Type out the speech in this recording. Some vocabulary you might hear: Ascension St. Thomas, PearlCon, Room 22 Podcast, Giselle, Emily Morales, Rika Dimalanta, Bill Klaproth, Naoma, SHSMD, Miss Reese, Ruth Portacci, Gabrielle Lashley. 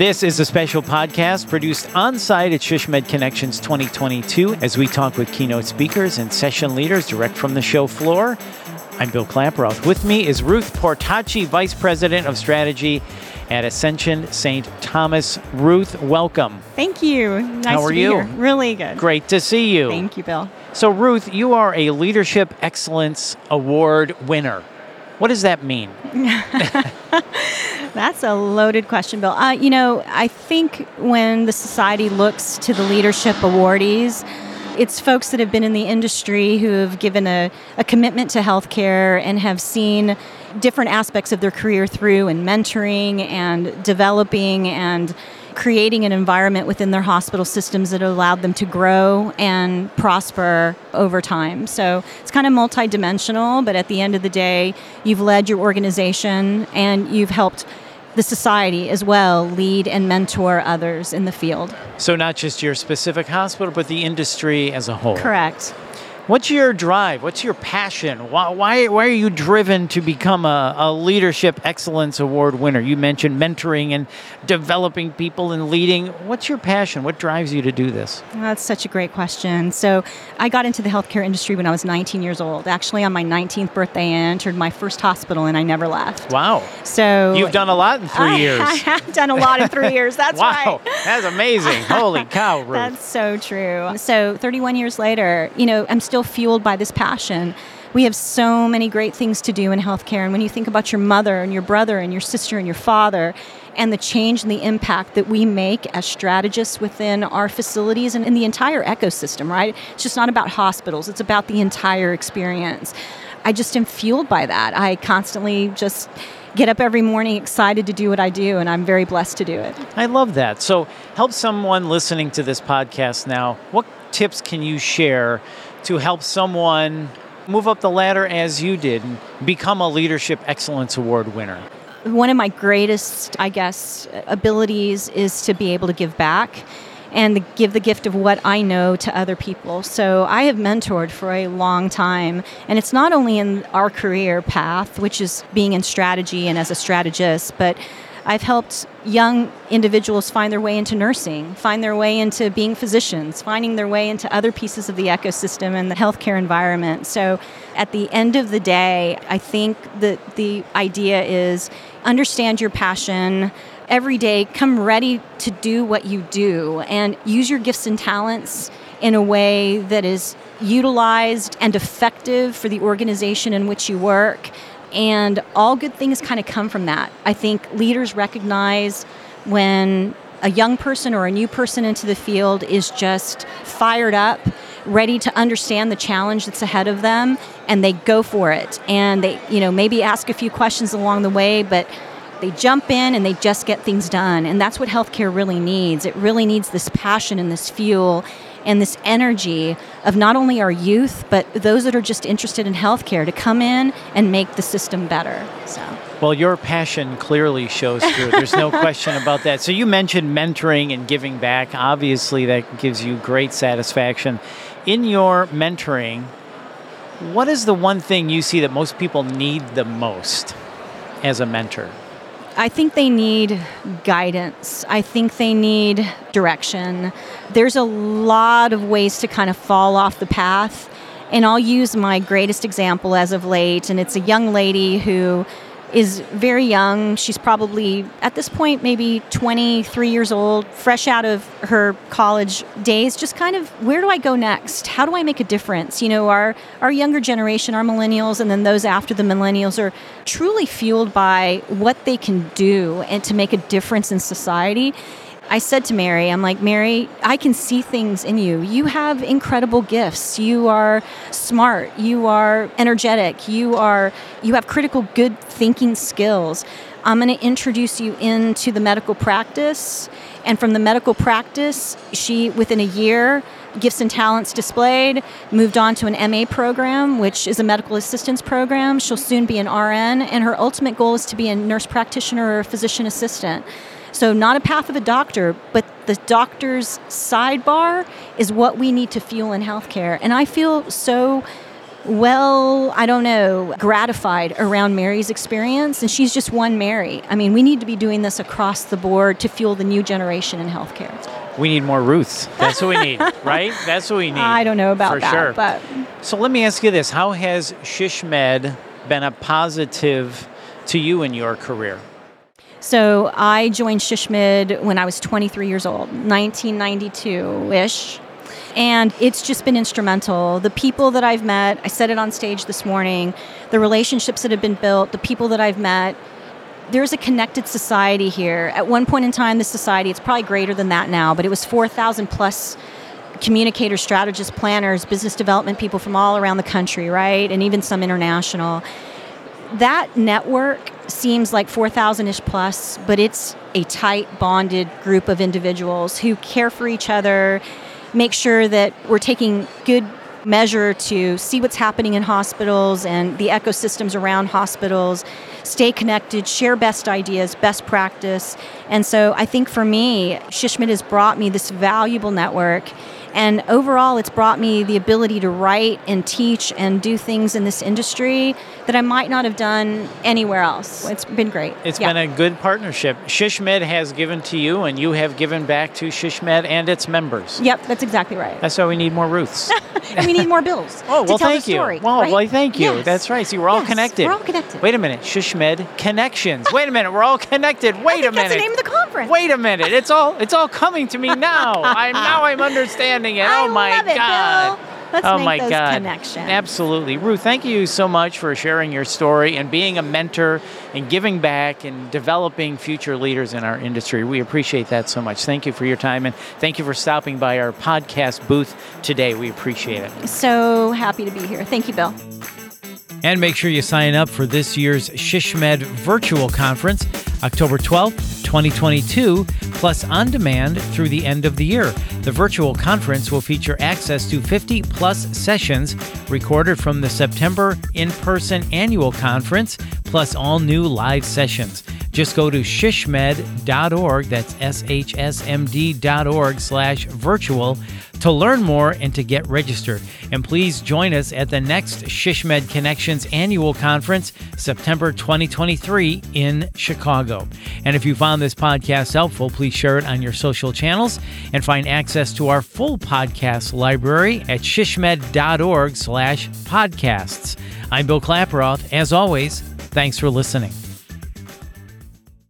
This is a special podcast produced on-site at SHSMD Connections 2022 as we talk with keynote speakers and session leaders direct from the show floor. I'm Bill Klaproth. With me is Ruth Portacci, Vice President of Strategy at Ascension St. Thomas. Ruth, welcome. Thank you. Nice to be here. How are you? Really good. Great to see you. Thank you, Bill. So, Ruth, you are a Leadership Excellence Award winner. What does that mean? That's a loaded question, Bill. I think when the society looks to the leadership awardees, it's folks that have been in the industry who have given a commitment to healthcare and have seen different aspects of their career through and mentoring and developing and creating an environment within their hospital systems that allowed them to grow and prosper over time. So it's kind of multidimensional, but at the end of the day, you've led your organization and you've helped the society as well lead and mentor others in the field. So not just your specific hospital, but the industry as a whole. Correct. What's your drive? What's your passion? Why are you driven to become a Leadership Excellence Award winner? You mentioned mentoring and developing people and leading. What's your passion? What drives you to do this? That's such a great question. So I got into the healthcare industry when I was 19 years old. Actually, on my 19th birthday, I entered my first hospital and I never left. Wow. So you've done a lot in 3 years. I have done a lot in 3 years. That's wow. Right. That's amazing. Holy cow, Ruth. That's so true. So 31 years later, I'm still fueled by this passion. We have so many great things to do in healthcare. And when you think about your mother and your brother and your sister and your father and the change and the impact that we make as strategists within our facilities and in the entire ecosystem, right? It's just not about hospitals. It's about the entire experience. I just am fueled by that. I constantly just get up every morning excited to do what I do, and I'm very blessed to do it. I love that. So help someone listening to this podcast now. What tips can you share to help someone move up the ladder as you did and become a Leadership Excellence Award winner? One of my greatest, abilities is to be able to give back and give the gift of what I know to other people. So I have mentored for a long time, and it's not only in our career path, which is being in strategy and as a strategist, but I've helped young individuals find their way into nursing, find their way into being physicians, finding their way into other pieces of the ecosystem and the healthcare environment. So at the end of the day, I think that the idea is understand your passion. Every day, come ready to do what you do and use your gifts and talents in a way that is utilized and effective for the organization in which you work. And all good things kind of come from that. I think leaders recognize when a young person or a new person into the field is just fired up, ready to understand the challenge that's ahead of them, and they go for it. And they, maybe ask a few questions along the way, but they jump in and they just get things done. And that's what healthcare really needs. It really needs this passion and this fuel and this energy of not only our youth, but those that are just interested in healthcare to come in and make the system better. So. Well, your passion clearly shows through. There's no question about that. So you mentioned mentoring and giving back. Obviously, that gives you great satisfaction. In your mentoring, what is the one thing you see that most people need the most as a mentor? I think they need guidance. I think they need direction. There's a lot of ways to kind of fall off the path. And I'll use my greatest example as of late. And it's a young lady who is very young. She's probably, at this point, maybe 23 years old, fresh out of her college days, just kind of, where do I go next? How do I make a difference? Our younger generation, our millennials, and then those after the millennials are truly fueled by what they can do and to make a difference in society. I said to Mary, I'm like, Mary, I can see things in you. You have incredible gifts. You are smart. You are energetic. You have critical good thinking skills. I'm going to introduce you into the medical practice. And from the medical practice, she, within a year, gifts and talents displayed, moved on to an MA program, which is a medical assistance program. She'll soon be an RN. And her ultimate goal is to be a nurse practitioner or a physician assistant. So not a path of a doctor, but the doctor's sidebar is what we need to fuel in healthcare. And I feel so well, I don't know, gratified around Mary's experience. And she's just one Mary. I mean, we need to be doing this across the board to fuel the new generation in healthcare. We need more Ruths. That's what we need, right? That's what we need. I don't know about that. Sure. But. So let me ask you this. How has SHSMD been a positive to you in your career? So I joined SHSMD when I was 23 years old, 1992-ish. And it's just been instrumental. The people that I've met, I said it on stage this morning, the relationships that have been built, the people that I've met, there's a connected society here. At one point in time, this society, it's probably greater than that now, but it was 4,000 plus communicators, strategists, planners, business development people from all around the country, right? And even some international. That network seems like 4,000-ish plus, but it's a tight, bonded group of individuals who care for each other, make sure that we're taking good measure to see what's happening in hospitals and the ecosystems around hospitals, stay connected, share best ideas, best practice. And so I think for me, SHSMD has brought me this valuable network. And overall, it's brought me the ability to write and teach and do things in this industry that I might not have done anywhere else. It's been great. It's been a good partnership. SHSMD has given to you, and you have given back to SHSMD and its members. Yep, that's exactly right. That's why we need more Ruths. And we need more Bills. Oh, well, thank you. Well, right? Well, thank you. Yes. That's right. See, we're all connected. We're all connected. Wait a minute. SHSMD Connections. Wait a minute. We're all connected. Wait a minute. That's the name of the conference. Wait a minute. It's all coming to me now. I'm understanding it. I love it, God. Bill. Let's make those connections. Absolutely. Ruth, thank you so much for sharing your story and being a mentor and giving back and developing future leaders in our industry. We appreciate that so much. Thank you for your time, and thank you for stopping by our podcast booth today. We appreciate it. So happy to be here. Thank you, Bill. And make sure you sign up for this year's SHSMD Virtual Conference, October 12th, 2022, plus on demand through the end of the year. The virtual conference will feature access to 50-plus sessions recorded from the September in-person annual conference, plus all new live sessions. Just go to shsmd.org, that's shsmd.org/virtual, to learn more and to get registered. And please join us at the next SHSMD Connections Annual Conference, September 2023 in Chicago. And if you found this podcast helpful, please share it on your social channels and find access to our full podcast library at shsmd.org/podcasts. I'm Bill Klaproth. As always, thanks for listening.